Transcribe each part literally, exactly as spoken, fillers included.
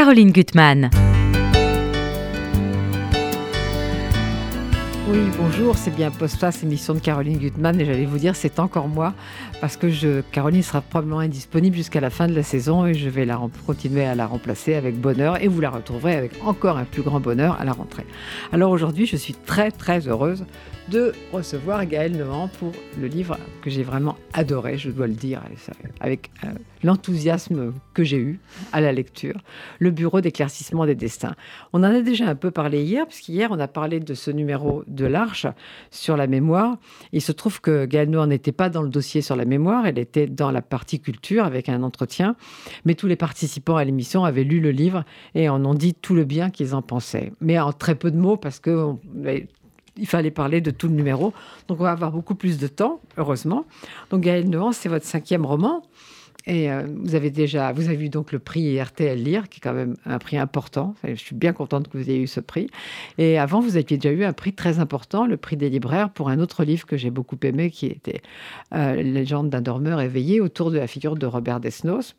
Caroline Gutmann. Oui, bonjour, c'est bien Postface, émission de Caroline Gutmann, et j'allais vous dire, c'est encore moi, parce que je, Caroline sera probablement indisponible jusqu'à la fin de la saison, et je vais la, continuer à la remplacer avec bonheur, et vous la retrouverez avec encore un plus grand bonheur à la rentrée. Alors aujourd'hui, je suis très très heureuse de recevoir Gaëlle Nohant pour le livre que j'ai vraiment adoré, je dois le dire, avec euh, l'enthousiasme que j'ai eu à la lecture, Le Bureau d'éclaircissement des destins. On en a déjà un peu parlé hier, parce qu'hier, on a parlé de ce numéro de L'Arche sur la mémoire. Il se trouve que Gaëlle Nohant n'était pas dans le dossier sur la mémoire, elle était dans la partie culture avec un entretien, mais tous les participants à l'émission avaient lu le livre et en ont dit tout le bien qu'ils en pensaient. Mais en très peu de mots, parce que... Mais, il fallait parler de tout le numéro, donc on va avoir beaucoup plus de temps, heureusement. Donc Gaëlle Nohant, c'est votre cinquième roman, et euh, vous avez déjà, vous avez eu donc le prix R T L Lire, qui est quand même un prix important. Je suis bien contente que vous ayez eu ce prix. Et avant, vous aviez déjà eu un prix très important, le prix des libraires, pour un autre livre que j'ai beaucoup aimé, qui était euh, Légende d'un dormeur éveillé, autour de la figure de Robert Desnos.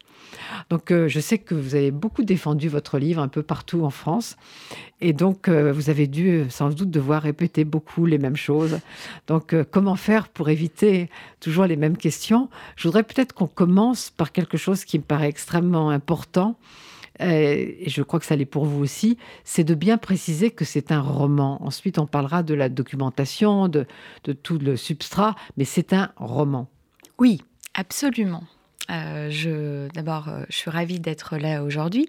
Donc euh, je sais que vous avez beaucoup défendu votre livre un peu partout en France, et donc euh, vous avez dû sans doute devoir répéter beaucoup les mêmes choses. Donc euh, comment faire pour éviter toujours les mêmes questions? Je voudrais peut-être qu'on commence par quelque chose qui me paraît extrêmement important, et je crois que ça l'est pour vous aussi, c'est de bien préciser que c'est un roman. Ensuite, on parlera de la documentation, de, de tout le substrat, mais c'est un roman. Oui, absolument. Euh, je, d'abord, je suis ravie d'être là aujourd'hui.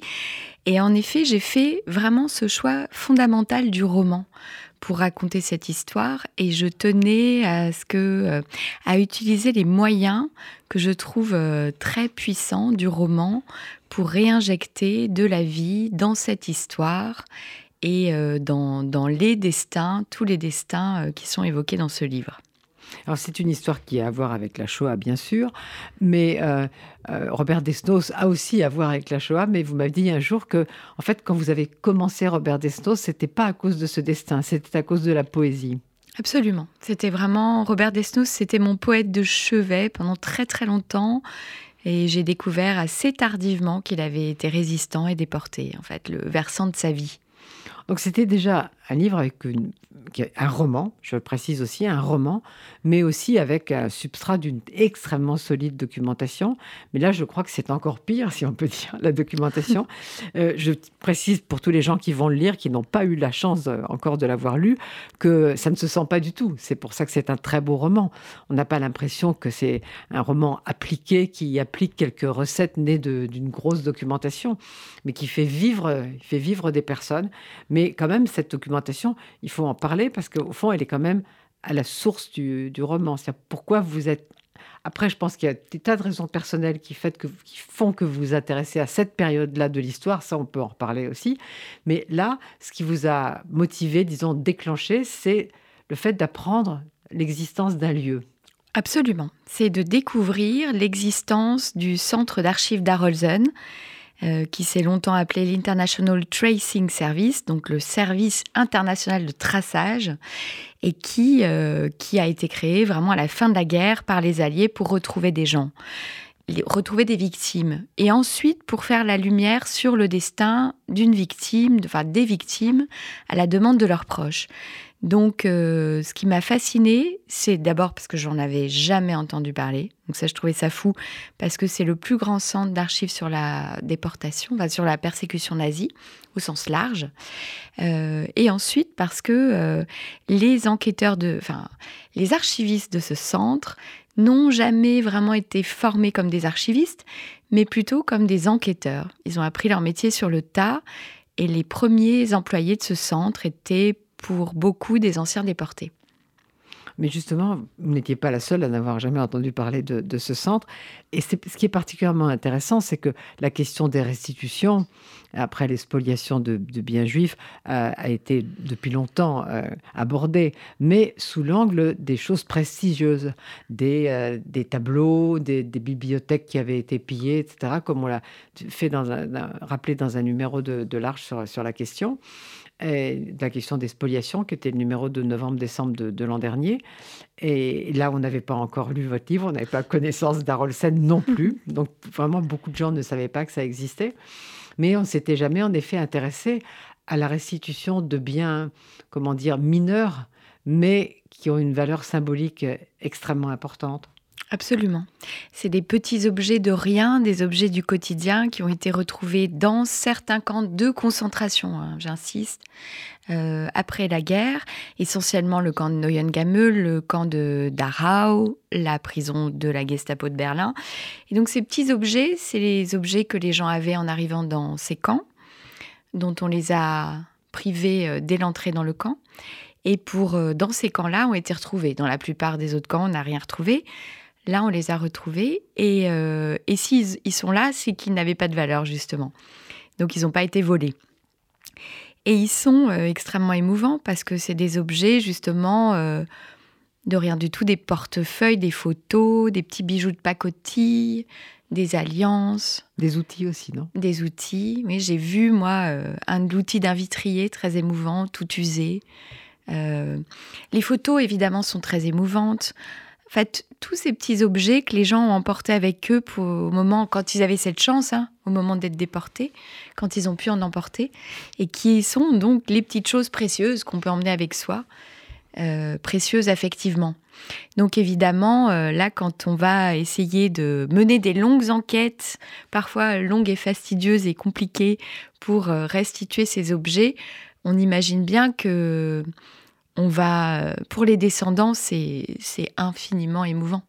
Et en effet, j'ai fait vraiment ce choix fondamental du roman pour raconter cette histoire, et je tenais à ce que, à utiliser les moyens que je trouve très puissants du roman pour réinjecter de la vie dans cette histoire et dans, dans les destins, tous les destins qui sont évoqués dans ce livre. Alors, c'est une histoire qui a à voir avec la Shoah, bien sûr, mais euh, euh, Robert Desnos a aussi à voir avec la Shoah, mais vous m'avez dit un jour que, en fait, quand vous avez commencé Robert Desnos, c'était pas à cause de ce destin, c'était à cause de la poésie. Absolument. C'était vraiment... Robert Desnos, c'était mon poète de chevet pendant très très longtemps, et j'ai découvert assez tardivement qu'il avait été résistant et déporté, en fait, le versant de sa vie. Donc c'était déjà un livre avec une, un roman, je le précise aussi, un roman, mais aussi avec un substrat d'une extrêmement solide documentation. Mais là, je crois que c'est encore pire, si on peut dire, la documentation. euh, je précise pour tous les gens qui vont le lire, qui n'ont pas eu la chance encore de l'avoir lu, que ça ne se sent pas du tout. C'est pour ça que c'est un très beau roman. On n'a pas l'impression que c'est un roman appliqué, qui applique quelques recettes nées de, d'une grosse documentation, mais qui fait vivre, fait vivre des personnes. Mais quand même, cette documentation, il faut en parler parce qu'au fond, elle est quand même à la source du, du roman. C'est-à-dire pourquoi vous êtes... Après, je pense qu'il y a des tas de raisons personnelles qui, fait que, qui font que vous vous intéressez à cette période-là de l'histoire. Ça, on peut en reparler aussi. Mais là, ce qui vous a motivé, disons, déclenché, c'est le fait d'apprendre l'existence d'un lieu. Absolument. C'est de découvrir l'existence du centre d'archives d'Arolsen, qui s'est longtemps appelé l'International Tracing Service, donc le service international de traçage, et qui, euh, qui a été créé vraiment à la fin de la guerre par les Alliés pour retrouver des gens, les, retrouver des victimes. Et ensuite, pour faire la lumière sur le destin d'une victime, enfin des victimes, à la demande de leurs proches. Donc, euh, ce qui m'a fascinée, c'est d'abord parce que j'en avais jamais entendu parler. Donc ça, je trouvais ça fou, parce que c'est le plus grand centre d'archives sur la déportation, enfin, sur la persécution nazie, au sens large. Euh, et ensuite, parce que euh, les enquêteurs, de, enfin, les archivistes de ce centre n'ont jamais vraiment été formés comme des archivistes, mais plutôt comme des enquêteurs. Ils ont appris leur métier sur le tas, et les premiers employés de ce centre étaient pour beaucoup des anciens déportés. Mais justement, vous n'étiez pas la seule à n'avoir jamais entendu parler de, de ce centre. Et c'est, ce qui est particulièrement intéressant, c'est que la question des restitutions, après les spoliations de, de biens juifs, euh, a été depuis longtemps euh, abordée, mais sous l'angle des choses prestigieuses, des, euh, des tableaux, des, des bibliothèques qui avaient été pillées, et cetera, comme on l'a fait dans un, un, rappelé dans un numéro de, de l'Arche sur, sur la question. Et la question des spoliations, qui était le numéro de novembre-décembre de, de l'an dernier. Et là, on n'avait pas encore lu votre livre, on n'avait pas connaissance d'Arolsen non plus. Donc, vraiment, beaucoup de gens ne savaient pas que ça existait. mais on ne s'était jamais en effet intéressé à la restitution de biens, comment dire, mineurs, mais qui ont une valeur symbolique extrêmement importante. Absolument. C'est des petits objets de rien, des objets du quotidien qui ont été retrouvés dans certains camps de concentration, hein, j'insiste, euh, après la guerre. Essentiellement le camp de Neuengamme, le camp de Dachau, la prison de la Gestapo de Berlin. Et donc ces petits objets, c'est les objets que les gens avaient en arrivant dans ces camps, dont on les a privés dès l'entrée dans le camp. Et pour, dans ces camps-là, ont été retrouvés. Dans la plupart des autres camps, on n'a rien retrouvé. Là, on les a retrouvés. Et, euh, et s'ils ils sont là, c'est qu'ils n'avaient pas de valeur, justement. Donc, ils n'ont pas été volés. Et ils sont euh, extrêmement émouvants parce que c'est des objets, justement, euh, de rien du tout. Des portefeuilles, des photos, des petits bijoux de pacotille, des alliances. Des outils aussi, non ? Des outils. Mais j'ai vu, moi, euh, un outil d'un vitrier très émouvant, tout usé. Euh, les photos, évidemment, sont très émouvantes. En fait, tous ces petits objets que les gens ont emportés avec eux pour, au moment, quand ils avaient cette chance, hein, au moment d'être déportés, quand ils ont pu en emporter, et qui sont donc les petites choses précieuses qu'on peut emmener avec soi, euh, précieuses affectivement. Donc évidemment, euh, là, quand on va essayer de mener des longues enquêtes, parfois longues et fastidieuses et compliquées, pour euh, restituer ces objets, on imagine bien que on va, pour les descendants, c'est, c'est infiniment émouvant.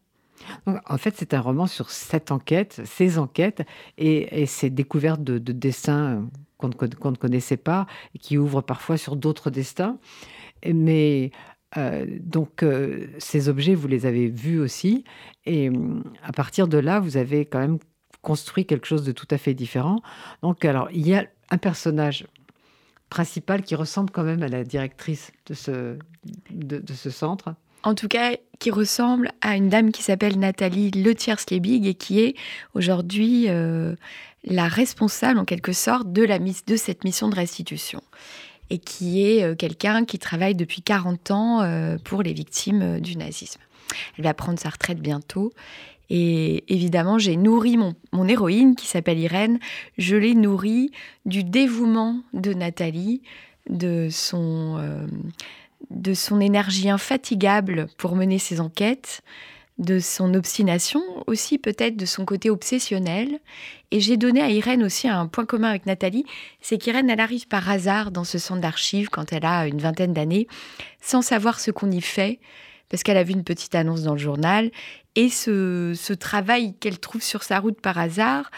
En fait, c'est un roman sur cette enquête, ces enquêtes et, et ces découvertes de, de destins qu'on ne, qu'on ne connaissait pas et qui ouvrent parfois sur d'autres destins. Mais euh, donc, euh, ces objets, vous les avez vus aussi. Et à partir de là, vous avez quand même construit quelque chose de tout à fait différent. Donc, alors, il y a un personnage principale qui ressemble quand même à la directrice de ce, de, de ce centre. En tout cas, qui ressemble à une dame qui s'appelle Nathalie Letiers-Lebig et qui est aujourd'hui euh, la responsable, en quelque sorte, de, la, de cette mission de restitution. Et qui est euh, quelqu'un qui travaille depuis quarante ans euh, pour les victimes euh, du nazisme. Elle va prendre sa retraite bientôt. Et évidemment, j'ai nourri mon, mon héroïne, qui s'appelle Irène, je l'ai nourrie du dévouement de Nathalie, de son, euh, de son énergie infatigable pour mener ses enquêtes, de son obstination, aussi peut-être de son côté obsessionnel. Et j'ai donné à Irène aussi un point commun avec Nathalie, c'est qu'Irène, elle arrive par hasard dans ce centre d'archives quand elle a une vingtaine d'années, sans savoir ce qu'on y fait, parce qu'elle a vu une petite annonce dans le journal. Et ce, ce travail qu'elle trouve sur sa route par hasard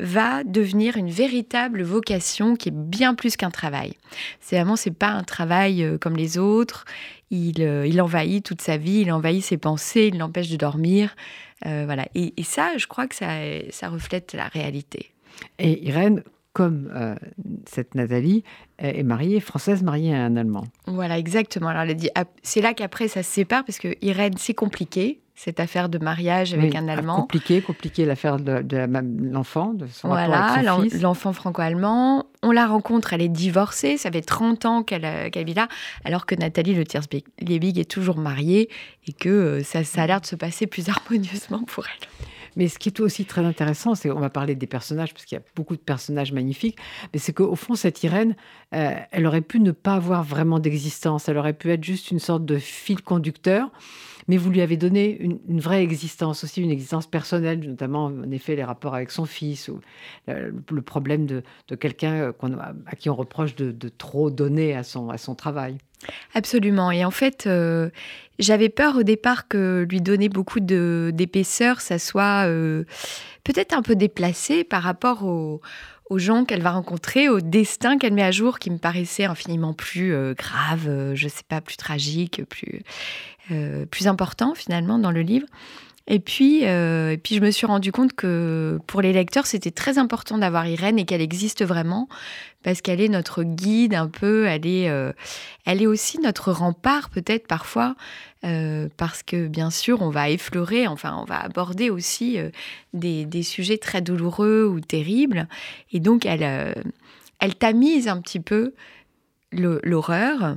va devenir une véritable vocation qui est bien plus qu'un travail. C'est vraiment, c'est pas un travail comme les autres. Il, il envahit toute sa vie, il envahit ses pensées, il l'empêche de dormir. Euh, voilà. Et, et ça, je crois que ça, ça reflète la réalité. Et Irène, comme euh, cette Nathalie, est mariée, française, mariée à un Allemand. Voilà, exactement. Alors, elle a dit, c'est là qu'après, ça se sépare, parce que Irène, c'est compliqué, cette affaire de mariage avec oui, un Allemand. Compliqué, compliqué l'affaire de, de, la, de l'enfant, de son voilà, rapport avec son l'en, fils. Voilà, l'enfant franco-allemand. On la rencontre, elle est divorcée, ça fait trente ans qu'elle, qu'elle vit là, alors que Nathalie Letiers-Lebig est toujours mariée et que ça, ça a l'air de se passer plus harmonieusement pour elle. Mais ce qui est aussi très intéressant, c'est qu'on va parler des personnages, parce qu'il y a beaucoup de personnages magnifiques, mais c'est qu'au fond, cette Irène, euh, elle aurait pu ne pas avoir vraiment d'existence, elle aurait pu être juste une sorte de fil conducteur, mais vous lui avez donné une, une vraie existence, aussi une existence personnelle, notamment, en effet, les rapports avec son fils, ou le, le problème de, de quelqu'un qu'on, à qui on reproche de, de trop donner à son, à son travail. Absolument. Et en fait, euh, j'avais peur au départ que lui donner beaucoup de, d'épaisseur, ça soit euh, peut-être un peu déplacé par rapport au, aux gens qu'elle va rencontrer, au destin qu'elle met à jour, qui me paraissait infiniment plus euh, grave, euh, je ne sais pas, plus tragique, plus, euh, plus important finalement dans le livre. Et puis, euh, et puis, je me suis rendu compte que pour les lecteurs, c'était très important d'avoir Irène et qu'elle existe vraiment, parce qu'elle est notre guide un peu, elle est, euh, elle est aussi notre rempart peut-être parfois, euh, parce que bien sûr, on va effleurer, enfin, on va aborder aussi euh, des, des sujets très douloureux ou terribles. Et donc, elle, euh, elle tamise un petit peu le, l'horreur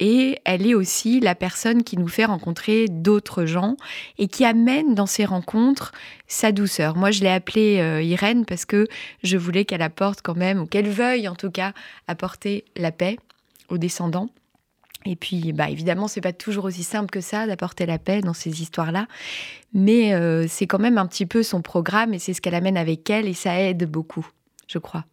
et elle est aussi la personne qui nous fait rencontrer d'autres gens et qui amène dans ces rencontres sa douceur. Moi, je l'ai appelée euh, Irène parce que je voulais qu'elle apporte quand même, ou qu'elle veuille en tout cas, apporter la paix aux descendants. Et puis, bah, évidemment, c'est pas toujours aussi simple que ça d'apporter la paix dans ces histoires-là, mais euh, c'est quand même un petit peu son programme et c'est ce qu'elle amène avec elle et ça aide beaucoup, je crois.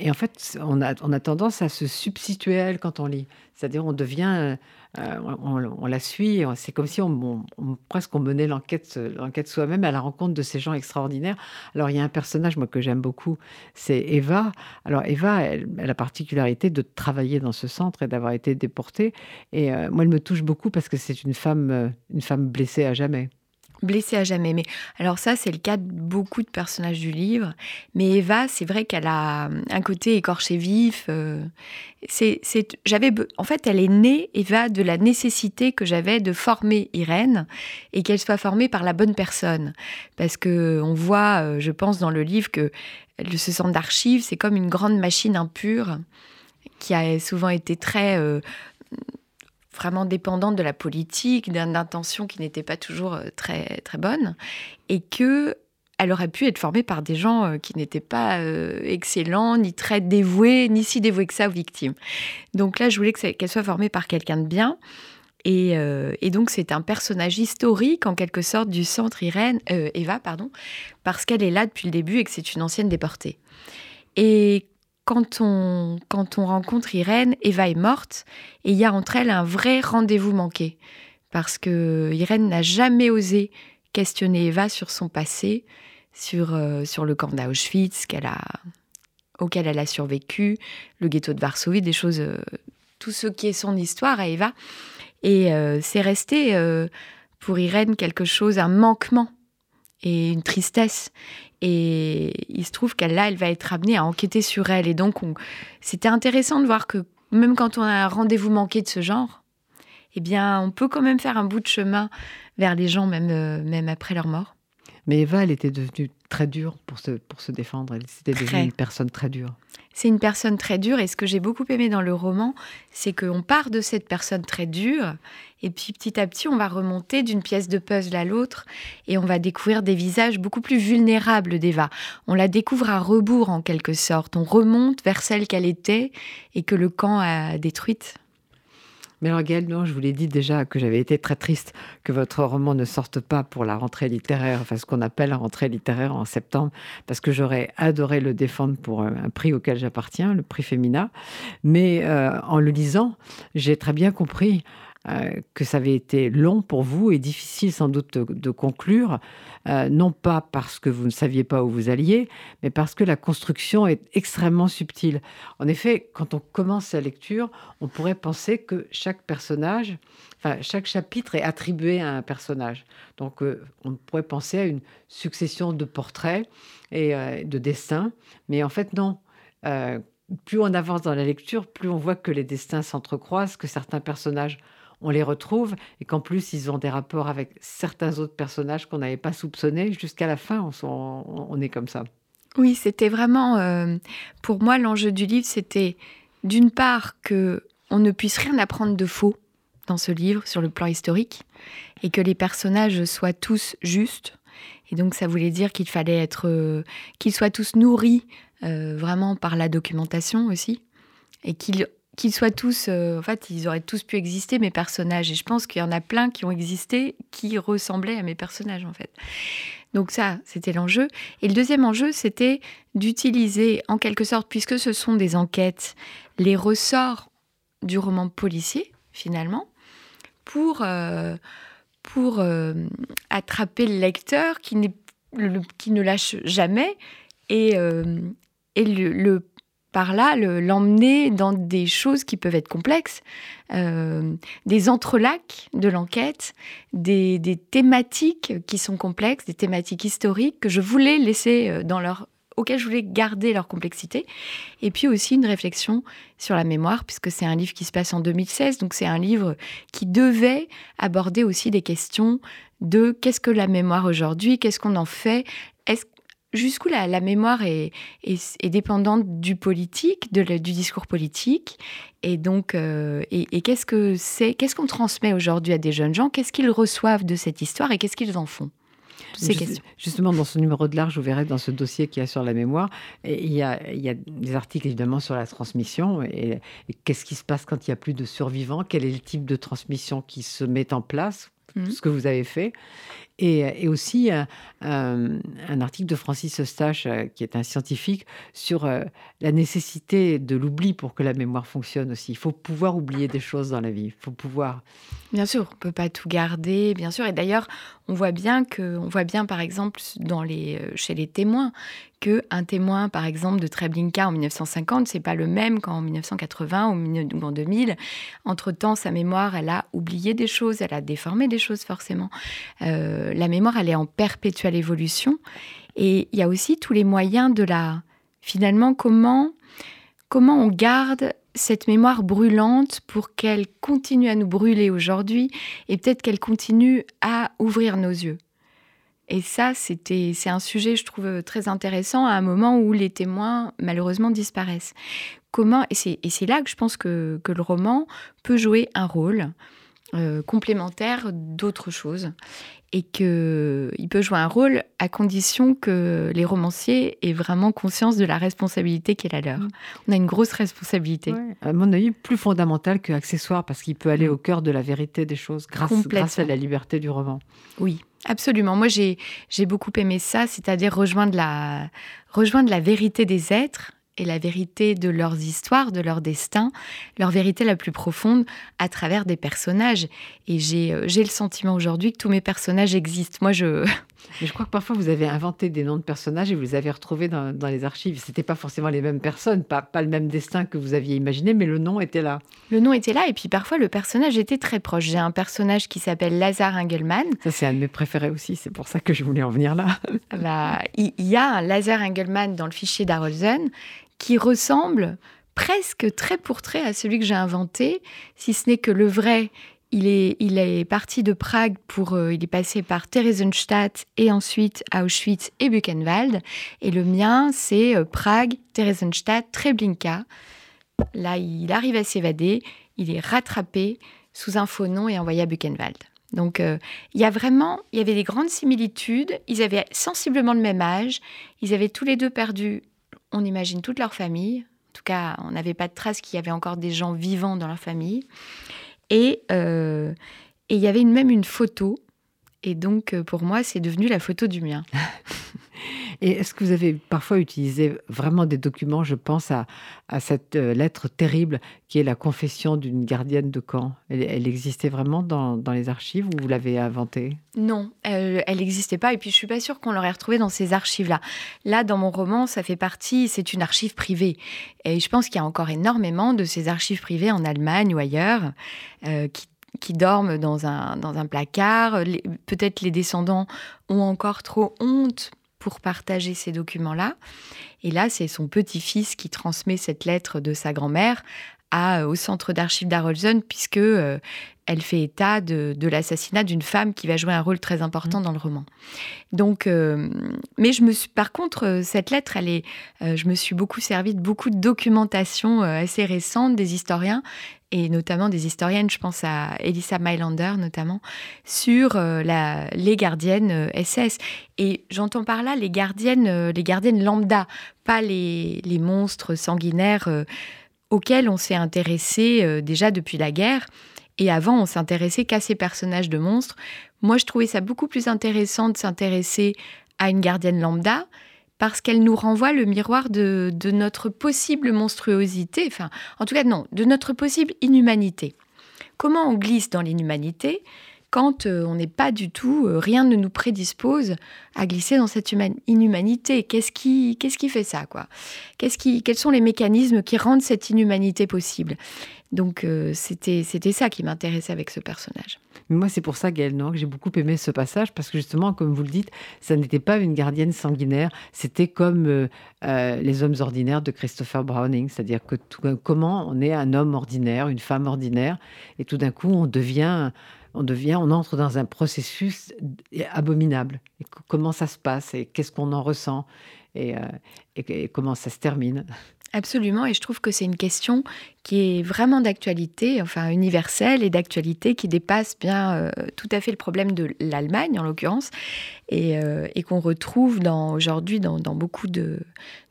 Et en fait, on a, on a tendance à se substituer à elle quand on lit. C'est-à-dire, on devient, euh, on, on la suit. C'est comme si on, on, on presque on menait l'enquête, l'enquête soi-même à la rencontre de ces gens extraordinaires. Alors, il y a un personnage moi que j'aime beaucoup, c'est Eva. Alors, Eva, elle, elle a la particularité de travailler dans ce centre et d'avoir été déportée. Et euh, moi, elle me touche beaucoup parce que c'est une femme, une femme blessée à jamais. Blessée à jamais. Mais alors ça, c'est le cas de beaucoup de personnages du livre. Mais Eva, c'est vrai qu'elle a un côté écorché vif. Euh, c'est, c'est, j'avais, en fait, elle est née, Eva, de la nécessité que j'avais de former Irène et qu'elle soit formée par la bonne personne. Parce qu'on voit, je pense, dans le livre que ce centre d'archives, c'est comme une grande machine impure qui a souvent été très... Euh, vraiment dépendante de la politique, d'intentions qui n'étaient pas toujours très, très bonnes, et qu'elle aurait pu être formée par des gens qui n'étaient pas euh, excellents, ni très dévoués, ni si dévoués que ça aux victimes. Donc là, je voulais que ça, qu'elle soit formée par quelqu'un de bien, et, euh, et donc c'est un personnage historique, en quelque sorte, du centre Irène, euh, Eva, pardon, parce qu'elle est là depuis le début et que c'est une ancienne déportée. Et Quand on, quand on rencontre Irène, Eva est morte et il y a entre elles un vrai rendez-vous manqué. Parce que Irène n'a jamais osé questionner Eva sur son passé, sur, euh, sur le camp d'Auschwitz qu'elle a, auquel elle a survécu, le ghetto de Varsovie, des choses, euh, tout ce qui est son histoire à Eva. Et euh, c'est resté euh, pour Irène quelque chose, un manquement et une tristesse. Et il se trouve qu'elle, là, elle va être amenée à enquêter sur elle. Et donc, on... c'était intéressant de voir que même quand on a un rendez-vous manqué de ce genre, eh bien, on peut quand même faire un bout de chemin vers les gens, même, euh, même après leur mort. Mais Eva, elle était devenue très dure pour se, pour se défendre. Elle était devenue une personne très dure. C'est une personne très dure. Et ce que j'ai beaucoup aimé dans le roman, c'est qu'on part de cette personne très dure. Et puis, petit à petit, on va remonter d'une pièce de puzzle à l'autre. Et on va découvrir des visages beaucoup plus vulnérables d'Eva. On la découvre à rebours, en quelque sorte. On remonte vers celle qu'elle était et que le camp a détruite. Mais alors Gaëlle, non, je vous l'ai dit déjà que j'avais été très triste que votre roman ne sorte pas pour la rentrée littéraire, enfin ce qu'on appelle la rentrée littéraire en septembre, parce que j'aurais adoré le défendre pour un prix auquel j'appartiens, le prix Femina. Mais euh, en le lisant, j'ai très bien compris euh, que ça avait été long pour vous et difficile sans doute de, de conclure, euh, non pas parce que vous ne saviez pas où vous alliez, mais parce que la construction est extrêmement subtile. En effet, quand on commence sa lecture, on pourrait penser que chaque personnage, enfin, chaque chapitre est attribué à un personnage. Donc, euh, on pourrait penser à une succession de portraits et euh, de destins, mais en fait, non. Euh, plus on avance dans la lecture, plus on voit que les destins s'entrecroisent, que certains personnages, on les retrouve, et qu'en plus, ils ont des rapports avec certains autres personnages qu'on n'avait pas soupçonnés. Jusqu'à la fin, on, on, on est comme ça. Oui, c'était vraiment... Euh, pour moi, l'enjeu du livre, c'était d'une part que on ne puisse rien apprendre de faux dans ce livre, sur le plan historique, et que les personnages soient tous justes. Et donc, ça voulait dire qu'il fallait être... Euh, qu'ils soient tous nourris, euh, vraiment, par la documentation aussi, et qu'ils, qu'ils soient tous... Euh, en fait, ils auraient tous pu exister, mes personnages. Et je pense qu'il y en a plein qui ont existé, qui ressemblaient à mes personnages, en fait. Donc ça, c'était l'enjeu. Et le deuxième enjeu, c'était d'utiliser, en quelque sorte, puisque ce sont des enquêtes, les ressorts du roman policier, finalement, pour, euh, pour euh, attraper le lecteur qui, n'est, le, qui ne lâche jamais et, euh, et le, le, par là le, l'emmener dans des choses qui peuvent être complexes, euh, des entrelacs de l'enquête, des, des thématiques qui sont complexes, des thématiques historiques que je voulais laisser dans leur... auxquels je voulais garder leur complexité. Et puis aussi une réflexion sur la mémoire, puisque c'est un livre qui se passe en deux mille seize, donc c'est un livre qui devait aborder aussi des questions de qu'est-ce que la mémoire aujourd'hui, qu'est-ce qu'on en fait, est-ce, jusqu'où la, la mémoire est, est, est dépendante du politique, de, du discours politique, et donc euh, et, et qu'est-ce que c'est, qu'est-ce qu'on transmet aujourd'hui à des jeunes gens, qu'est-ce qu'ils reçoivent de cette histoire et qu'est-ce qu'ils en font. Ces Just, justement, dans ce numéro de l'Arche, vous verrez dans ce dossier qu'il y a sur la mémoire, et il, y a, il y a des articles évidemment sur la transmission et, et qu'est-ce qui se passe quand il n'y a plus de survivants, quel est le type de transmission qui se met en place, mmh. ce que vous avez fait. Et, et aussi un, un, un article de Francis Eustache, qui est un scientifique, sur euh, la nécessité de l'oubli pour que la mémoire fonctionne aussi. Il faut pouvoir oublier des choses dans la vie. Il faut pouvoir... Bien sûr, on ne peut pas tout garder, bien sûr. Et d'ailleurs, on voit bien, que, on voit bien par exemple, dans les, chez les témoins, qu'un témoin, par exemple, de Treblinka en dix-neuf cent cinquante, ce n'est pas le même qu'en dix-neuf cent quatre-vingts ou en deux mille. Entre-temps, sa mémoire, elle a oublié des choses, elle a déformé des choses, forcément. Euh, La mémoire, elle est en perpétuelle évolution. Et il y a aussi tous les moyens de la... Finalement, comment, comment on garde cette mémoire brûlante pour qu'elle continue à nous brûler aujourd'hui et peut-être qu'elle continue à ouvrir nos yeux. Et ça, c'était, c'est un sujet, je trouve, très intéressant à un moment où les témoins, malheureusement, disparaissent. Comment, et, c'est, et c'est là que je pense que, que le roman peut jouer un rôle euh, complémentaire d'autres choses. Et qu'il peut jouer un rôle à condition que les romanciers aient vraiment conscience de la responsabilité qui est la leur. On a une grosse responsabilité. Ouais. À mon avis, plus fondamentale qu'accessoire, parce qu'il peut aller au cœur de la vérité des choses grâce, grâce à la liberté du roman. Oui, absolument. Moi, j'ai, j'ai beaucoup aimé ça, c'est-à-dire rejoindre la, rejoindre la vérité des êtres et la vérité de leurs histoires, de leur destin, leur vérité la plus profonde à travers des personnages. Et j'ai, j'ai le sentiment aujourd'hui que tous mes personnages existent. Moi, je... Mais je crois que parfois, vous avez inventé des noms de personnages et vous les avez retrouvés dans, dans les archives. Ce n'étaient pas forcément les mêmes personnes, pas, pas le même destin que vous aviez imaginé, mais le nom était là. Le nom était là et puis parfois, le personnage était très proche. J'ai un personnage qui s'appelle Lazar Engelman. Ça, c'est un de mes préférés aussi. C'est pour ça que je voulais en venir là. Bah, il y a un Lazar Engelman dans le fichier d'Arolsen qui ressemble presque trait pour trait à celui que j'ai inventé, si ce n'est que le vrai, il est, il est parti de Prague, pour, euh, il est passé par Theresienstadt et ensuite à Auschwitz et Buchenwald. Et le mien, c'est euh, Prague, Theresienstadt, Treblinka. Là, il arrive à s'évader, il est rattrapé sous un faux nom et envoyé à Buchenwald. Donc, il euh, y a vraiment, il y avait des grandes similitudes. Ils avaient sensiblement le même âge. Ils avaient tous les deux perdu... On imagine toute leur famille. En tout cas, on n'avait pas de trace qu'il y avait encore des gens vivants dans leur famille. Et euh, et il y avait une, même une photo. Et donc, pour moi, c'est devenu la photo du mien. Et est-ce que vous avez parfois utilisé vraiment des documents, je pense à, à cette euh, lettre terrible qui est la confession d'une gardienne de camp. Elle, elle existait vraiment dans, dans les archives ou vous l'avez inventée ? Non, elle n'existait pas et puis je ne suis pas sûre qu'on l'aurait retrouvée dans ces archives-là. Là, dans mon roman, ça fait partie, c'est une archive privée. Et je pense qu'il y a encore énormément de ces archives privées en Allemagne ou ailleurs euh, qui qui dorment dans un, dans un placard. Les, peut-être les descendants ont encore trop honte pour partager ces documents-là. Et là, c'est son petit-fils qui transmet cette lettre de sa grand-mère à, au centre d'archives d'Arolsen, puisque euh, elle fait état de, de l'assassinat d'une femme qui va jouer un rôle très important mmh. dans le roman. Donc, euh, mais je me suis, par contre, cette lettre, elle est, euh, je me suis beaucoup servi de beaucoup de documentation euh, assez récente des historiens, et notamment des historiennes, je pense à Elissa Mailander notamment, sur euh, la, les gardiennes euh, S S. Et j'entends par là les gardiennes, euh, les gardiennes lambda, pas les, les monstres sanguinaires euh, auxquels on s'est intéressé euh, déjà depuis la guerre. Et avant, on s'intéressait qu'à ces personnages de monstres. Moi, je trouvais ça beaucoup plus intéressant de s'intéresser à une gardienne lambda, parce qu'elle nous renvoie le miroir de, de notre possible monstruosité, enfin, en tout cas, non, de notre possible inhumanité. Comment on glisse dans l'inhumanité quand euh, on n'est pas du tout, euh, rien ne nous prédispose à glisser dans cette huma- inhumanité. Qu'est-ce qui, qu'est-ce qui fait ça, quoi ? Qu'est-ce qui, quels sont les mécanismes qui rendent cette inhumanité possible ? Donc, euh, c'était, c'était ça qui m'intéressait avec ce personnage. Mais moi, c'est pour ça, Gaëlle Nohant, que j'ai beaucoup aimé ce passage, parce que justement, comme vous le dites, ça n'était pas une gardienne sanguinaire, c'était comme euh, euh, les hommes ordinaires de Christopher Browning, c'est-à-dire que tout, comment on est un homme ordinaire, une femme ordinaire, et tout d'un coup, on devient... on devient, on entre dans un processus abominable. Et comment ça se passe et qu'est-ce qu'on en ressent et, euh, et, et comment ça se termine. Absolument, et je trouve que c'est une question qui est vraiment d'actualité, enfin universelle et d'actualité, qui dépasse bien euh, tout à fait le problème de l'Allemagne, en l'occurrence, et, euh, et qu'on retrouve dans, aujourd'hui dans, dans beaucoup de,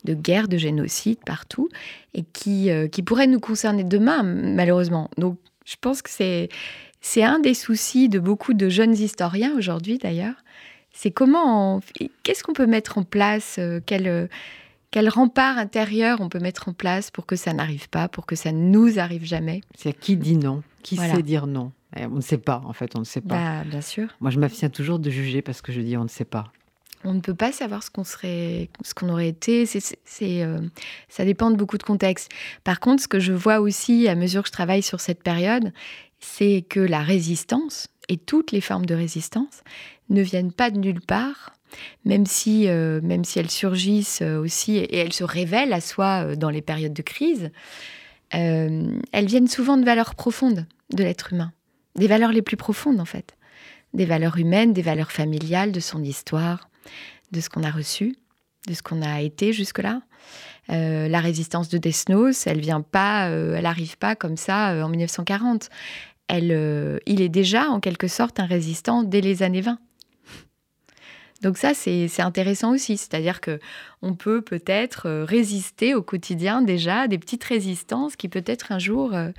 de guerres, de génocides partout, et qui, euh, qui pourrait nous concerner demain, malheureusement. Donc, je pense que c'est, c'est un des soucis de beaucoup de jeunes historiens aujourd'hui, d'ailleurs. C'est comment, on, qu'est-ce qu'on peut mettre en place, euh, quel... Euh, Quel rempart intérieur on peut mettre en place pour que ça n'arrive pas, pour que ça ne nous arrive jamais ? C'est qui dit non ? Qui voilà. sait dire non ? Et on ne sait pas, en fait, on ne sait pas. Bah, bien sûr. Moi, je m'abstiens toujours de juger parce que je dis on ne sait pas. On ne peut pas savoir ce qu'on serait, ce qu'on aurait été. C'est, c'est, c'est, euh, ça dépend de beaucoup de contextes. Par contre, ce que je vois aussi à mesure que je travaille sur cette période, c'est que la résistance, et toutes les formes de résistance, ne viennent pas de nulle part. Même si, euh, même si elles surgissent euh, aussi et, et elles se révèlent à soi euh, dans les périodes de crise, euh, elles viennent souvent de valeurs profondes de l'être humain, des valeurs les plus profondes en fait, des valeurs humaines, des valeurs familiales, de son histoire, de ce qu'on a reçu, de ce qu'on a été jusque-là. Euh, la résistance de Desnos, elle vient pas, euh, elle arrive pas comme ça euh, en dix-neuf cent quarante. Elle, euh, il est déjà en quelque sorte un résistant dès les années vingt. Donc ça, c'est, c'est intéressant aussi, c'est-à-dire qu'on peut peut-être résister au quotidien déjà, des petites résistances qui peut-être un jour euh,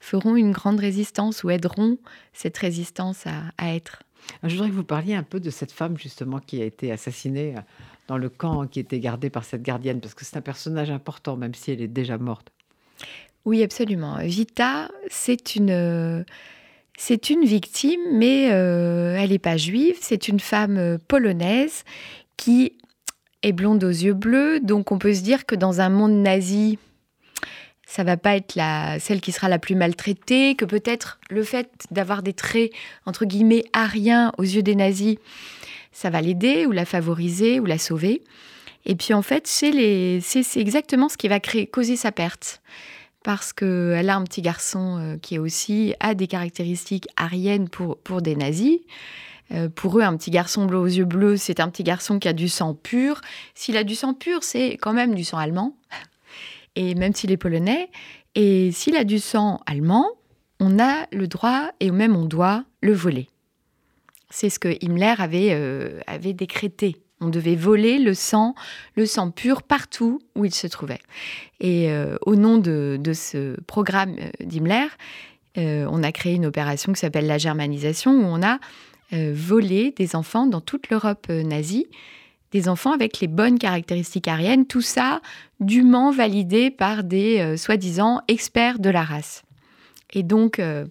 feront une grande résistance ou aideront cette résistance à, à être. Je voudrais que vous parliez un peu de cette femme justement qui a été assassinée dans le camp, qui était gardée par cette gardienne, parce que c'est un personnage important, même si elle est déjà morte. Oui, absolument. Vita, c'est une... C'est une victime, mais euh, elle n'est pas juive. C'est une femme polonaise qui est blonde aux yeux bleus. Donc, on peut se dire que dans un monde nazi, ça ne va pas être la, celle qui sera la plus maltraitée, que peut-être le fait d'avoir des traits, entre guillemets, aryens aux yeux des nazis, ça va l'aider ou la favoriser ou la sauver. Et puis, en fait, chez les, c'est, c'est exactement ce qui va créer, causer sa perte. Parce qu'elle a un petit garçon qui aussi a des caractéristiques ariennes pour, pour des nazis. Euh, pour eux, un petit garçon bleu aux yeux bleus, c'est un petit garçon qui a du sang pur. S'il a du sang pur, c'est quand même du sang allemand, et même s'il est polonais. Et s'il a du sang allemand, on a le droit, et même on doit, le voler. C'est ce que Himmler avait, euh, avait décrété. On devait voler le sang, le sang pur, partout où il se trouvait. Et euh, au nom de, de ce programme d'Himmler, euh, on a créé une opération qui s'appelle la germanisation, où on a euh, volé des enfants dans toute l'Europe nazie, des enfants avec les bonnes caractéristiques ariennes, tout ça dûment validé par des euh, soi-disant experts de la race. Et donc... Euh,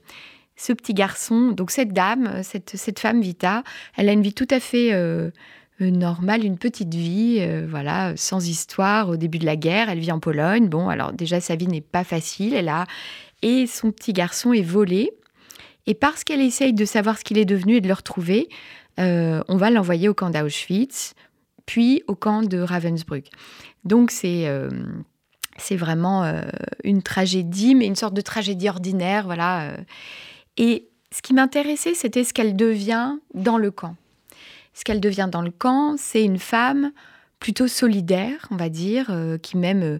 ce petit garçon, donc cette dame, cette, cette femme Vita, elle a une vie tout à fait euh, normale, une petite vie, euh, voilà, sans histoire. Au début de la guerre, elle vit en Pologne. Bon, alors déjà, sa vie n'est pas facile. Elle a... Et son petit garçon est volé. Et parce qu'elle essaye de savoir ce qu'il est devenu et de le retrouver, euh, on va l'envoyer au camp d'Auschwitz, puis au camp de Ravensbrück. Donc, c'est... Euh, c'est vraiment euh, une tragédie, mais une sorte de tragédie ordinaire, voilà... Euh, Et ce qui m'intéressait, c'était ce qu'elle devient dans le camp. Ce qu'elle devient dans le camp, c'est une femme plutôt solidaire, on va dire, euh, qui même euh,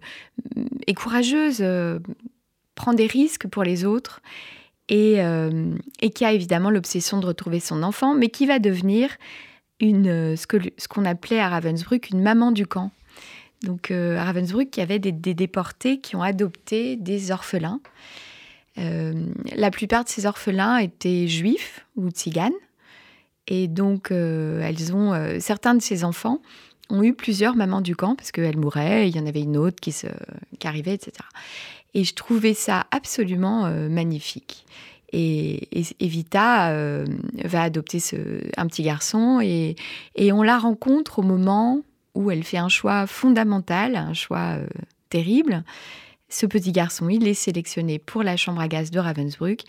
est courageuse, euh, prend des risques pour les autres, et, euh, et qui a évidemment l'obsession de retrouver son enfant, mais qui va devenir une, ce, que, ce qu'on appelait à Ravensbrück une maman du camp. Donc euh, à Ravensbrück, il y avait des, des déportés qui ont adopté des orphelins. Euh, la plupart de ces orphelins étaient juifs ou tziganes, et donc euh, elles ont, euh, certains de ces enfants ont eu plusieurs mamans du camp parce qu'elles mouraient, et il y en avait une autre qui, se, qui arrivait, et cetera. Et je trouvais ça absolument euh, magnifique. Et, et, et Vita euh, va adopter ce, un petit garçon, et, et on la rencontre au moment où elle fait un choix fondamental, un choix euh, terrible. Ce petit garçon, il est sélectionné pour la chambre à gaz de Ravensbrück,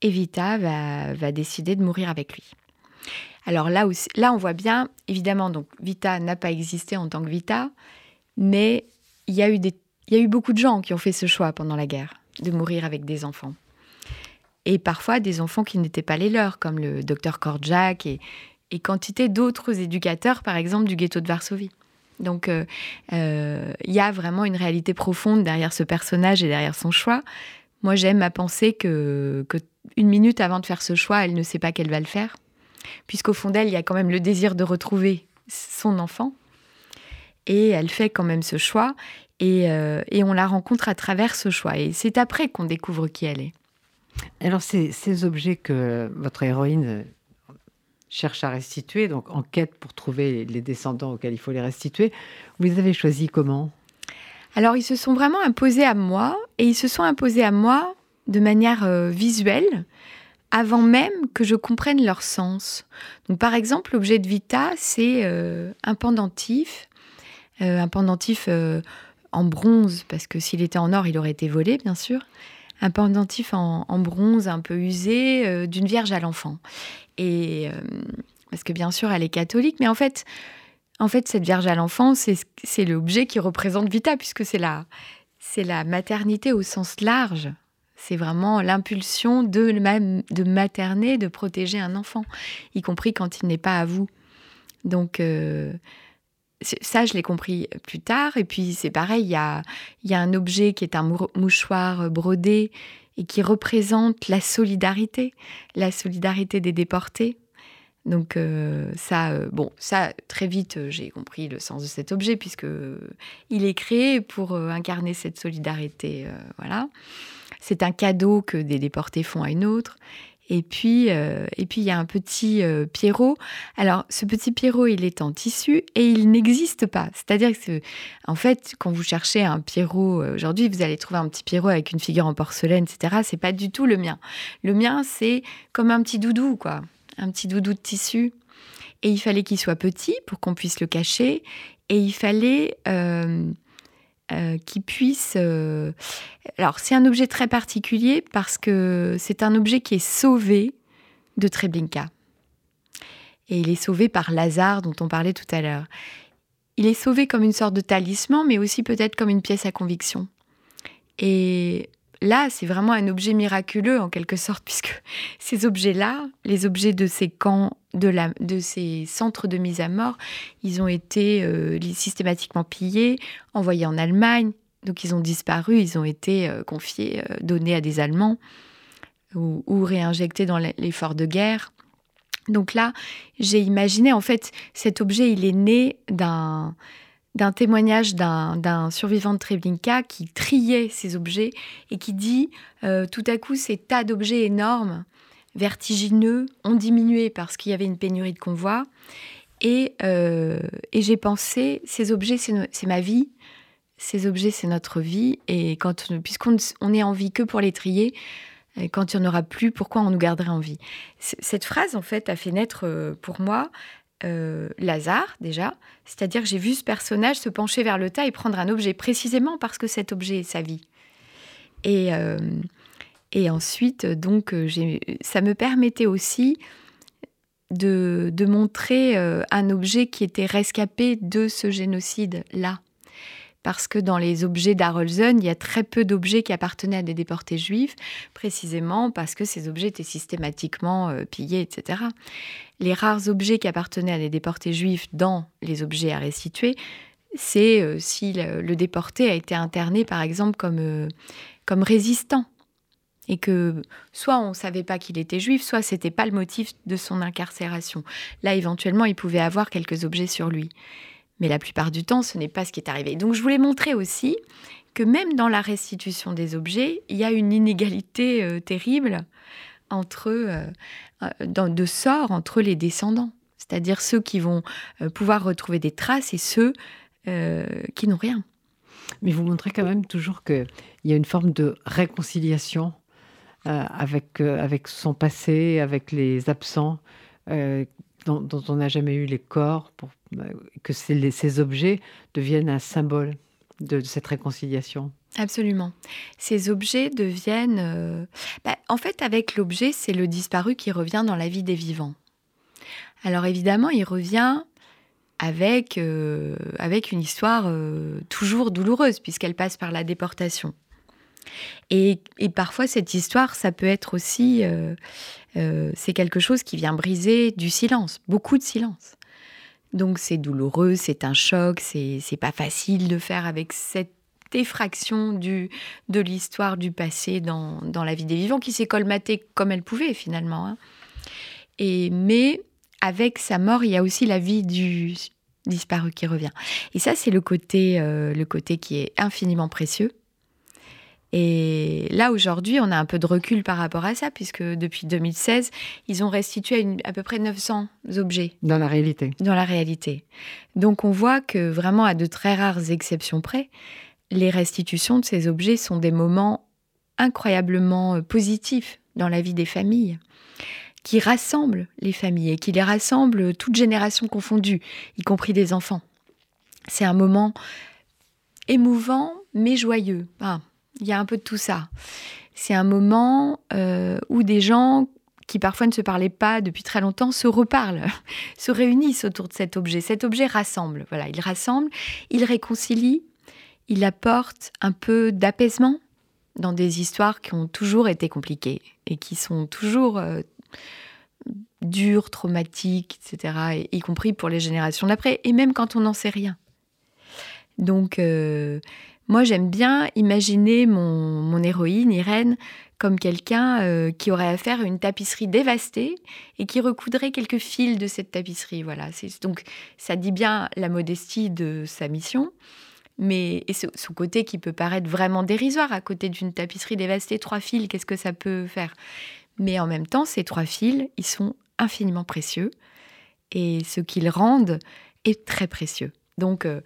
et Vita va, va décider de mourir avec lui. Alors là, aussi, là, on voit bien, évidemment, donc Vita n'a pas existé en tant que Vita, mais il y a eu des, il y a eu beaucoup de gens qui ont fait ce choix pendant la guerre, de mourir avec des enfants. et parfois des enfants qui n'étaient pas les leurs, comme le docteur Korczak et, et quantité d'autres éducateurs, par exemple, du ghetto de Varsovie. Donc, il euh, euh, y a vraiment une réalité profonde derrière ce personnage et derrière son choix. Moi, j'aime à penser que, que une minute avant de faire ce choix, elle ne sait pas qu'elle va le faire, puisqu'au fond d'elle, il y a quand même le désir de retrouver son enfant. Et elle fait quand même ce choix, et, euh, et on la rencontre à travers ce choix. Et c'est après qu'on découvre qui elle est. Alors, ces, ces objets que votre héroïne cherche à restituer, donc en quête pour trouver les descendants auxquels il faut les restituer, vous les avez choisis comment ? Alors, ils se sont vraiment imposés à moi, et ils se sont imposés à moi de manière euh, visuelle, avant même que je comprenne leur sens. Donc, par exemple, l'objet de Vita, c'est euh, un pendentif, euh, un pendentif euh, en bronze, parce que s'il était en or, il aurait été volé, bien sûr. Un pendentif en, en bronze un peu usé, euh, d'une vierge à l'enfant. Et, euh, parce que bien sûr, elle est catholique, mais en fait, en fait cette vierge à l'enfant, c'est, c'est l'objet qui représente Vita, puisque c'est la, c'est la maternité au sens large. C'est vraiment l'impulsion de, de materner, de protéger un enfant, y compris quand il n'est pas à vous. Donc... Euh, ça, je l'ai compris plus tard. Et puis, c'est pareil, il y a, il y a un objet qui est un mouchoir brodé et qui représente la solidarité, la solidarité des déportés. Donc, euh, ça, euh, bon, ça, très vite, j'ai compris le sens de cet objet, puisqu'il est créé pour incarner cette solidarité. Euh, voilà. C'est un cadeau que des déportés font à une autre. Et puis, euh, et puis, il y a un petit euh, Pierrot. Alors, ce petit Pierrot, il est en tissu et il n'existe pas. C'est-à-dire que, c'est, en fait, quand vous cherchez un Pierrot aujourd'hui, vous allez trouver un petit Pierrot avec une figure en porcelaine, et cetera. C'est pas du tout le mien. Le mien, c'est comme un petit doudou, quoi. Un petit doudou de tissu. Et il fallait qu'il soit petit pour qu'on puisse le cacher. Et il fallait... Euh, Euh, qui puisse... Euh... Alors, c'est un objet très particulier parce que c'est un objet qui est sauvé de Treblinka. Et il est sauvé par Lazar, dont on parlait tout à l'heure. Il est sauvé comme une sorte de talisman, mais aussi peut-être comme une pièce à conviction. Et là, c'est vraiment un objet miraculeux, en quelque sorte, puisque ces objets-là, les objets de ces camps, de, la, de ces centres de mise à mort, ils ont été euh, systématiquement pillés, envoyés en Allemagne. Donc, ils ont disparu, ils ont été euh, confiés, euh, donnés à des Allemands ou, ou réinjectés dans l'effort de guerre. Donc là, j'ai imaginé, en fait, cet objet, il est né d'un... d'un témoignage d'un, d'un survivant de Treblinka qui triait ces objets et qui dit euh, tout à coup ces tas d'objets énormes, vertigineux, ont diminué parce qu'il y avait une pénurie de convois. Et, euh, et j'ai pensé, ces objets, c'est, no- c'est ma vie, ces objets, c'est notre vie. Et quand, puisqu'on on est en vie que pour les trier, et quand il n'y en aura plus, pourquoi on nous garderait en vie ? C- Cette phrase, en fait, a fait naître euh, pour moi... Euh, Lazare, déjà, c'est-à-dire que j'ai vu ce personnage se pencher vers le tas et prendre un objet, précisément parce que cet objet est sa vie. Et, euh, et ensuite, donc, j'ai, ça me permettait aussi de, de montrer euh, un objet qui était rescapé de ce génocide-là. Parce que dans les objets d'Arolsen, il y a très peu d'objets qui appartenaient à des déportés juifs, précisément parce que ces objets étaient systématiquement euh, pillés, et cetera. Les rares objets qui appartenaient à des déportés juifs dans les objets à restituer, c'est euh, si le, le déporté a été interné, par exemple, comme, euh, comme résistant. Et que soit on ne savait pas qu'il était juif, soit ce n'était pas le motif de son incarcération. Là, éventuellement, il pouvait avoir quelques objets sur lui. Mais la plupart du temps, ce n'est pas ce qui est arrivé. Donc, je voulais montrer aussi que même dans la restitution des objets, il y a une inégalité euh, terrible entre, euh, dans, de sort entre les descendants. C'est-à-dire ceux qui vont euh, pouvoir retrouver des traces et ceux euh, qui n'ont rien. Mais vous montrez quand même toujours qu'il y a une forme de réconciliation euh, avec, euh, avec son passé, avec les absents, euh, dont, dont on n'a jamais eu les corps pour... que ces, ces objets deviennent un symbole de, de cette réconciliation. Absolument. Ces objets deviennent... Euh, bah, en fait, avec l'objet, c'est le disparu qui revient dans la vie des vivants. Alors évidemment, il revient avec, euh, avec une histoire euh, toujours douloureuse, puisqu'elle passe par la déportation. Et, et parfois, cette histoire, ça peut être aussi... Euh, euh, c'est quelque chose qui vient briser du silence, beaucoup de silence. Donc, c'est douloureux, c'est un choc, c'est, c'est pas facile de faire avec cette effraction du, de l'histoire du passé dans, dans la vie des vivants, qui s'est colmatée comme elle pouvait, finalement. Hein. Et, mais avec sa mort, il y a aussi la vie du disparu qui revient. Et ça, c'est le côté, euh, le côté qui est infiniment précieux. Et là, aujourd'hui, on a un peu de recul par rapport à ça, puisque depuis deux mille seize, ils ont restitué à, une, à peu près neuf cents objets. Dans la réalité. Dans la réalité. Donc, on voit que vraiment, à de très rares exceptions près, les restitutions de ces objets sont des moments incroyablement positifs dans la vie des familles, qui rassemblent les familles et qui les rassemblent toutes générations confondues, y compris des enfants. C'est un moment émouvant, mais joyeux. Ah, il y a un peu de tout ça. C'est un moment euh, où des gens qui parfois ne se parlaient pas depuis très longtemps se reparlent, se réunissent autour de cet objet. Cet objet rassemble, voilà, il rassemble, il réconcilie, il apporte un peu d'apaisement dans des histoires qui ont toujours été compliquées et qui sont toujours euh, dures, traumatiques, et cetera, y compris pour les générations d'après, et même quand on n'en sait rien. Donc... Euh, Moi, j'aime bien imaginer mon, mon héroïne, Irène, comme quelqu'un euh, qui aurait à faire une tapisserie dévastée et qui recoudrait quelques fils de cette tapisserie. Voilà. C'est, donc, ça dit bien la modestie de sa mission, mais et ce, ce côté qui peut paraître vraiment dérisoire à côté d'une tapisserie dévastée. Trois fils, qu'est-ce que ça peut faire ? Mais en même temps, ces trois fils, ils sont infiniment précieux et ce qu'ils rendent est très précieux. Donc... Euh,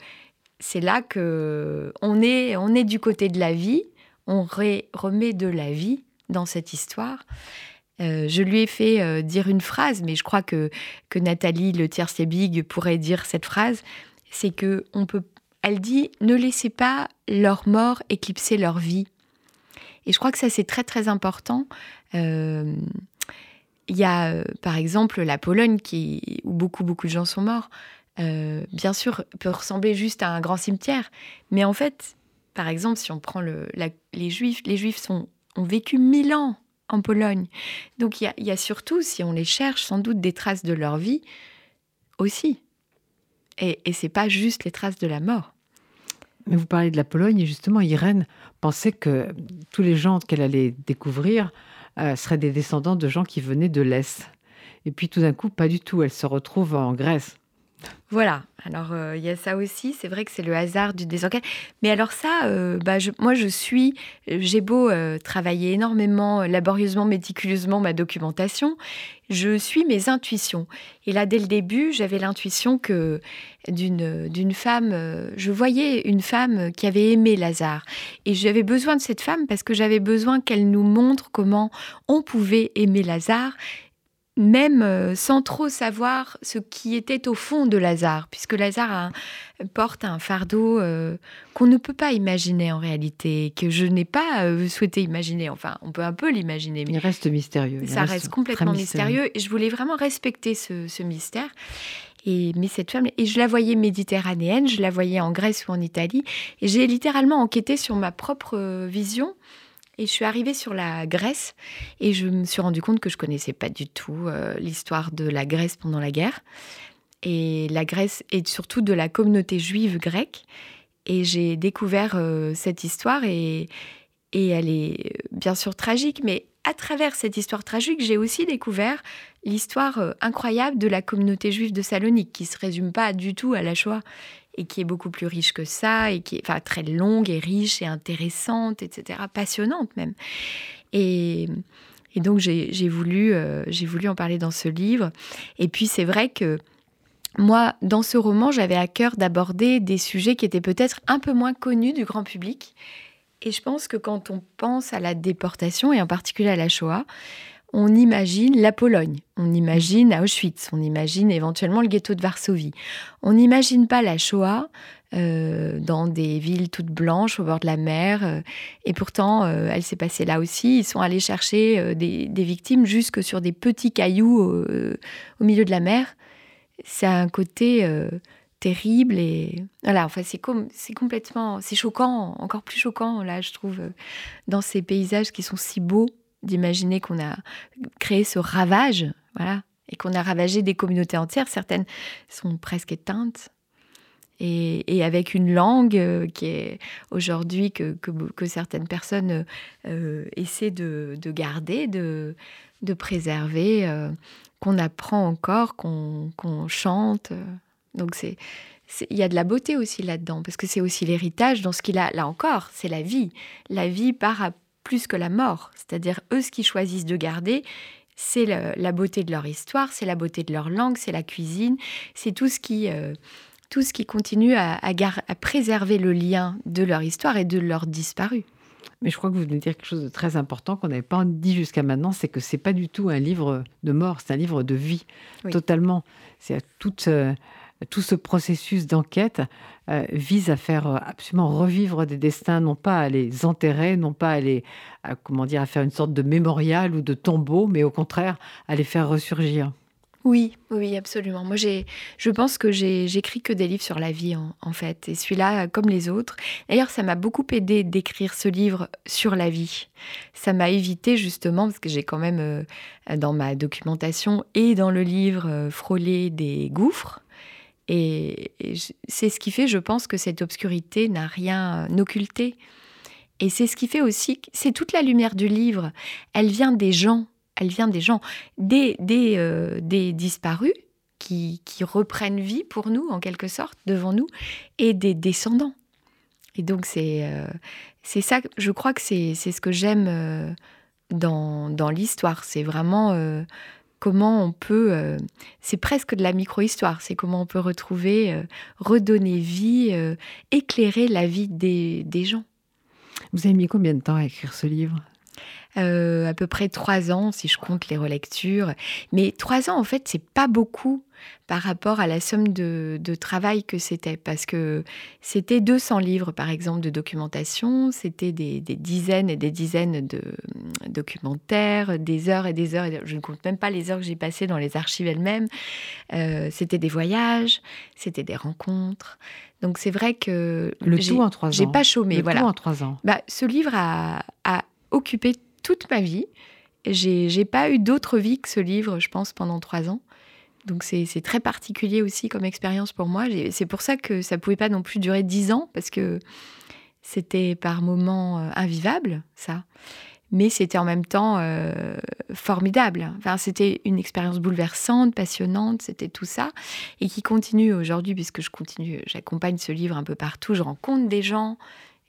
C'est là qu'on est, on est du côté de la vie, on ré, remet de la vie dans cette histoire. Euh, je lui ai fait euh, dire une phrase, mais je crois que, que Nathalie Letiers-Lebig pourrait dire cette phrase, c'est que on peut, elle dit « Ne laissez pas leur mort éclipser leur vie ». Et je crois que ça, c'est très très important. Euh, il y a, euh, par exemple, la Pologne, qui, où beaucoup beaucoup de gens sont morts, Euh, bien sûr, peut ressembler juste à un grand cimetière. Mais en fait, par exemple, si on prend le, la, les Juifs, les Juifs sont, ont vécu mille ans en Pologne. Donc, il y, y a surtout, si on les cherche, sans doute des traces de leur vie aussi. Et, et ce n'est pas juste les traces de la mort. Mais vous parlez de la Pologne, et justement, Irène pensait que tous les gens qu'elle allait découvrir euh, seraient des descendants de gens qui venaient de l'Est. Et puis, tout d'un coup, pas du tout. Elle se retrouve en Grèce. Voilà, alors il euh, y a ça aussi, c'est vrai que c'est le hasard du désencadre. Mais alors ça, euh, bah je, moi je suis, j'ai beau euh, travailler énormément, laborieusement, méticuleusement ma documentation, je suis mes intuitions. Et là, dès le début, j'avais l'intuition que d'une, d'une femme, euh, je voyais une femme qui avait aimé Lazare. Et j'avais besoin de cette femme parce que j'avais besoin qu'elle nous montre comment on pouvait aimer Lazare, même sans trop savoir ce qui était au fond de Lazare, puisque Lazare a un, porte un fardeau euh, qu'on ne peut pas imaginer en réalité, que je n'ai pas euh, souhaité imaginer. Enfin, on peut un peu l'imaginer. Mais il reste mystérieux. Il ça reste, reste complètement mystérieux. mystérieux. Et je voulais vraiment respecter ce, ce mystère. Et, mais cette femme, et je la voyais méditerranéenne, je la voyais en Grèce ou en Italie. Et j'ai littéralement enquêté sur ma propre vision. Et je suis arrivée sur la Grèce et je me suis rendu compte que je ne connaissais pas du tout euh, l'histoire de la Grèce pendant la guerre. Et la Grèce est surtout de la communauté juive grecque. Et j'ai découvert euh, cette histoire et, et elle est bien sûr tragique. Mais à travers cette histoire tragique, j'ai aussi découvert l'histoire euh, incroyable de la communauté juive de Salonique qui ne se résume pas du tout à la Shoah et qui est beaucoup plus riche que ça, et qui est enfin, très longue et riche et intéressante, et cetera, passionnante même. Et, et donc, j'ai, j'ai, voulu, euh, j'ai voulu en parler dans ce livre. Et puis, c'est vrai que moi, dans ce roman, j'avais à cœur d'aborder des sujets qui étaient peut-être un peu moins connus du grand public. Et je pense que quand on pense à la déportation, et en particulier à la Shoah, on imagine la Pologne, on imagine Auschwitz, on imagine éventuellement le ghetto de Varsovie. On n'imagine pas la Shoah euh, dans des villes toutes blanches au bord de la mer. Euh, et pourtant, euh, elle s'est passée là aussi. Ils sont allés chercher euh, des, des victimes jusque sur des petits cailloux euh, au milieu de la mer. C'est un côté euh, terrible. Et voilà, enfin, c'est, com- c'est complètement, c'est choquant, encore plus choquant, là, je trouve, dans ces paysages qui sont si beaux, d'imaginer qu'on a créé ce ravage, voilà, et qu'on a ravagé des communautés entières. Certaines sont presque éteintes. Et, et avec une langue qui est aujourd'hui que, que, que certaines personnes euh, essaient de, de garder, de, de préserver, euh, qu'on apprend encore, qu'on, qu'on chante. Donc c'est, c'est, y a de la beauté aussi là-dedans, parce que c'est aussi l'héritage dans ce qu'il a, là encore, c'est la vie. La vie part à plus que la mort, c'est-à-dire eux, ce qu'ils choisissent de garder, c'est le, la beauté de leur histoire, c'est la beauté de leur langue, c'est la cuisine, c'est tout ce qui... Euh, tout ce qui continue à, à, gar- à préserver le lien de leur histoire et de leurs disparus. Mais je crois que vous venez de dire quelque chose de très important qu'on n'avait pas dit jusqu'à maintenant, c'est que ce n'est pas du tout un livre de mort, c'est un livre de vie, oui. Totalement. C'est tout, euh, tout ce processus d'enquête euh, vise à faire euh, absolument revivre des destins, non pas à les enterrer, non pas à, les, à, comment dire, à faire une sorte de mémorial ou de tombeau, mais au contraire, à les faire ressurgir. Oui, oui, absolument. Moi, j'ai, je pense que j'ai, j'écris que des livres sur la vie, en, en fait. Et celui-là, comme les autres. D'ailleurs, ça m'a beaucoup aidé d'écrire ce livre sur la vie. Ça m'a évité, justement, parce que j'ai quand même, euh, dans ma documentation et dans le livre, euh, frôlé des gouffres. Et, et je, c'est ce qui fait, je pense, que cette obscurité n'a rien occulté. Et c'est ce qui fait aussi... C'est toute la lumière du livre. Elle vient des gens. Elle vient des gens, des, des, euh, des disparus qui, qui reprennent vie pour nous, en quelque sorte, devant nous, et des descendants. Et donc, c'est, euh, c'est ça, je crois que c'est, c'est ce que j'aime euh, dans, dans l'histoire. C'est vraiment euh, comment on peut... Euh, c'est presque de la micro-histoire. C'est comment on peut retrouver, euh, redonner vie, euh, éclairer la vie des, des gens. Vous avez mis combien de temps à écrire ce livre ? Euh, à peu près trois ans, si je compte les relectures. Mais trois ans, en fait, c'est pas beaucoup par rapport à la somme de, de travail que c'était. Parce que c'était deux cents livres, par exemple, de documentation. C'était des, des dizaines et des dizaines de documentaires, des heures et des heures. Je ne compte même pas les heures que j'ai passées dans les archives elles-mêmes. Euh, c'était des voyages, c'était des rencontres. Donc, c'est vrai que... Le tout en trois ans. J'ai pas chômé, Le voilà. Le tout en trois ans. Bah, ce livre a... a occupé toute ma vie. J'ai, j'ai pas eu d'autre vie que ce livre, je pense, pendant trois ans. Donc c'est, c'est très particulier aussi comme expérience pour moi. J'ai, c'est pour ça que ça pouvait pas non plus durer dix ans, parce que c'était par moments invivable, ça. Mais c'était en même temps euh, formidable. Enfin, c'était une expérience bouleversante, passionnante, c'était tout ça. Et qui continue aujourd'hui, puisque je continue, j'accompagne ce livre un peu partout, je rencontre des gens.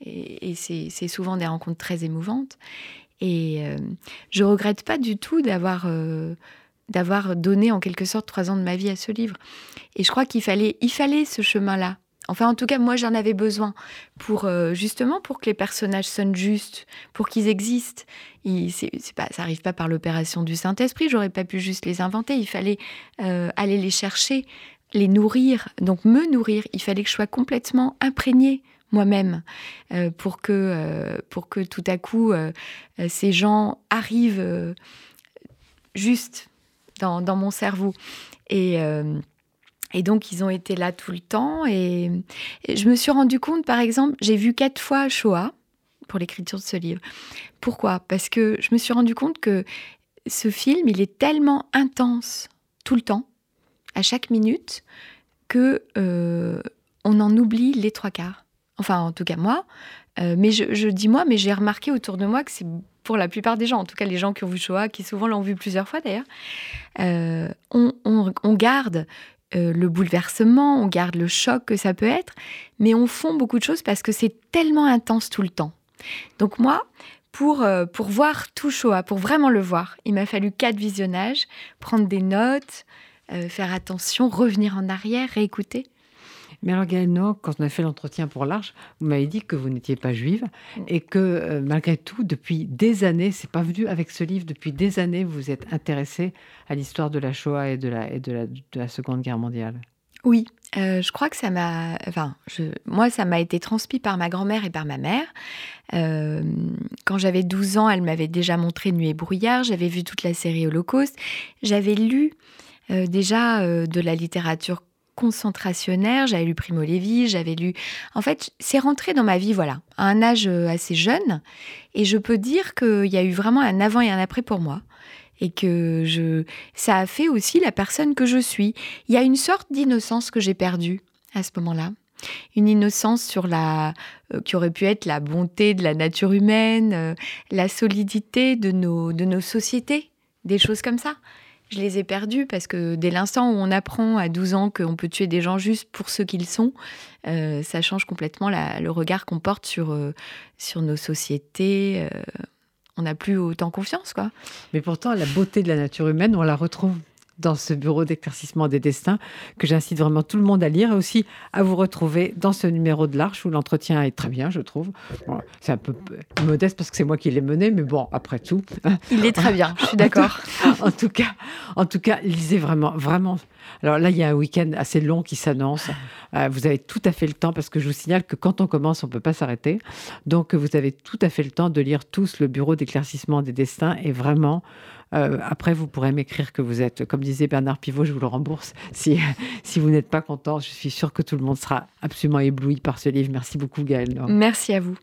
Et c'est, c'est souvent des rencontres très émouvantes. Et euh, je ne regrette pas du tout d'avoir, euh, d'avoir donné en quelque sorte trois ans de ma vie à ce livre. Et je crois qu'il fallait, il fallait ce chemin-là. Enfin, en tout cas, moi, j'en avais besoin pour euh, justement pour que les personnages sonnent justes, pour qu'ils existent. Il, c'est, c'est pas, ça n'arrive pas par l'opération du Saint-Esprit. J'aurais pas pu juste les inventer. Il fallait euh, aller les chercher, les nourrir, donc me nourrir. Il fallait que je sois complètement imprégnée moi-même, euh, pour, que, euh, pour que tout à coup, euh, ces gens arrivent euh, juste dans, dans mon cerveau. Et, euh, et donc, ils ont été là tout le temps. Et, et je me suis rendu compte, par exemple, j'ai vu quatre fois Shoah pour l'écriture de ce livre. Pourquoi ? Parce que je me suis rendu compte que ce film, il est tellement intense tout le temps, à chaque minute, que euh, on en oublie les trois quarts. Enfin, en tout cas, moi. Euh, mais je, je dis moi, mais j'ai remarqué autour de moi que c'est pour la plupart des gens, en tout cas les gens qui ont vu Shoah, qui souvent l'ont vu plusieurs fois d'ailleurs, euh, on, on, on garde euh, le bouleversement, on garde le choc que ça peut être, mais on fond beaucoup de choses parce que c'est tellement intense tout le temps. Donc moi, pour, euh, pour voir tout Shoah, pour vraiment le voir, il m'a fallu quatre visionnages, prendre des notes, euh, faire attention, revenir en arrière, réécouter. Mais alors Gaëlle Nohant, quand on a fait l'entretien pour L'Arche, vous m'avez dit que vous n'étiez pas juive et que euh, malgré tout, depuis des années, c'est pas venu avec ce livre, depuis des années, vous êtes intéressée à l'histoire de la Shoah et de la, et de la, de la Seconde Guerre mondiale. Oui, euh, je crois que ça m'a... Enfin, je, moi, ça m'a été transmis par ma grand-mère et par ma mère. Euh, quand j'avais douze ans, elle m'avait déjà montré Nuit et Brouillard, j'avais vu toute la série Holocauste, j'avais lu euh, déjà euh, de la littérature concentrationnaire, j'avais lu Primo Levi, j'avais lu... En fait, c'est rentré dans ma vie, voilà, à un âge assez jeune. Et je peux dire qu'il y a eu vraiment un avant et un après pour moi. Et que je... ça a fait aussi la personne que je suis. Il y a une sorte d'innocence que j'ai perdue à ce moment-là. Une innocence sur la, euh, qui aurait pu être la bonté de la nature humaine, euh, la solidité de nos, de nos sociétés, des choses comme ça. Je les ai perdues parce que dès l'instant où on apprend à douze ans qu'on peut tuer des gens juste pour ce qu'ils sont, euh, ça change complètement la, le regard qu'on porte sur, euh, sur nos sociétés. Euh, on n'a plus autant confiance, quoi. Mais pourtant, la beauté de la nature humaine, on la retrouve dans ce bureau d'éclaircissement des destins, que j'incite vraiment tout le monde à lire, et aussi à vous retrouver dans ce numéro de l'Arche, où l'entretien est très bien, je trouve. Bon, c'est un peu modeste parce que c'est moi qui l'ai mené, mais bon, après tout... Il est très bien, je suis d'accord. En tout cas, en tout cas, lisez vraiment, vraiment. Alors là, il y a un week-end assez long qui s'annonce. Vous avez tout à fait le temps, parce que je vous signale que quand on commence, on ne peut pas s'arrêter. Donc, vous avez tout à fait le temps de lire tous le bureau d'éclaircissement des destins, et vraiment... Euh, après, vous pourrez m'écrire que vous êtes, comme disait Bernard Pivot, je vous le rembourse. Si, si vous n'êtes pas content, je suis sûre que tout le monde sera absolument ébloui par ce livre. Merci beaucoup, Gaëlle. Merci à vous.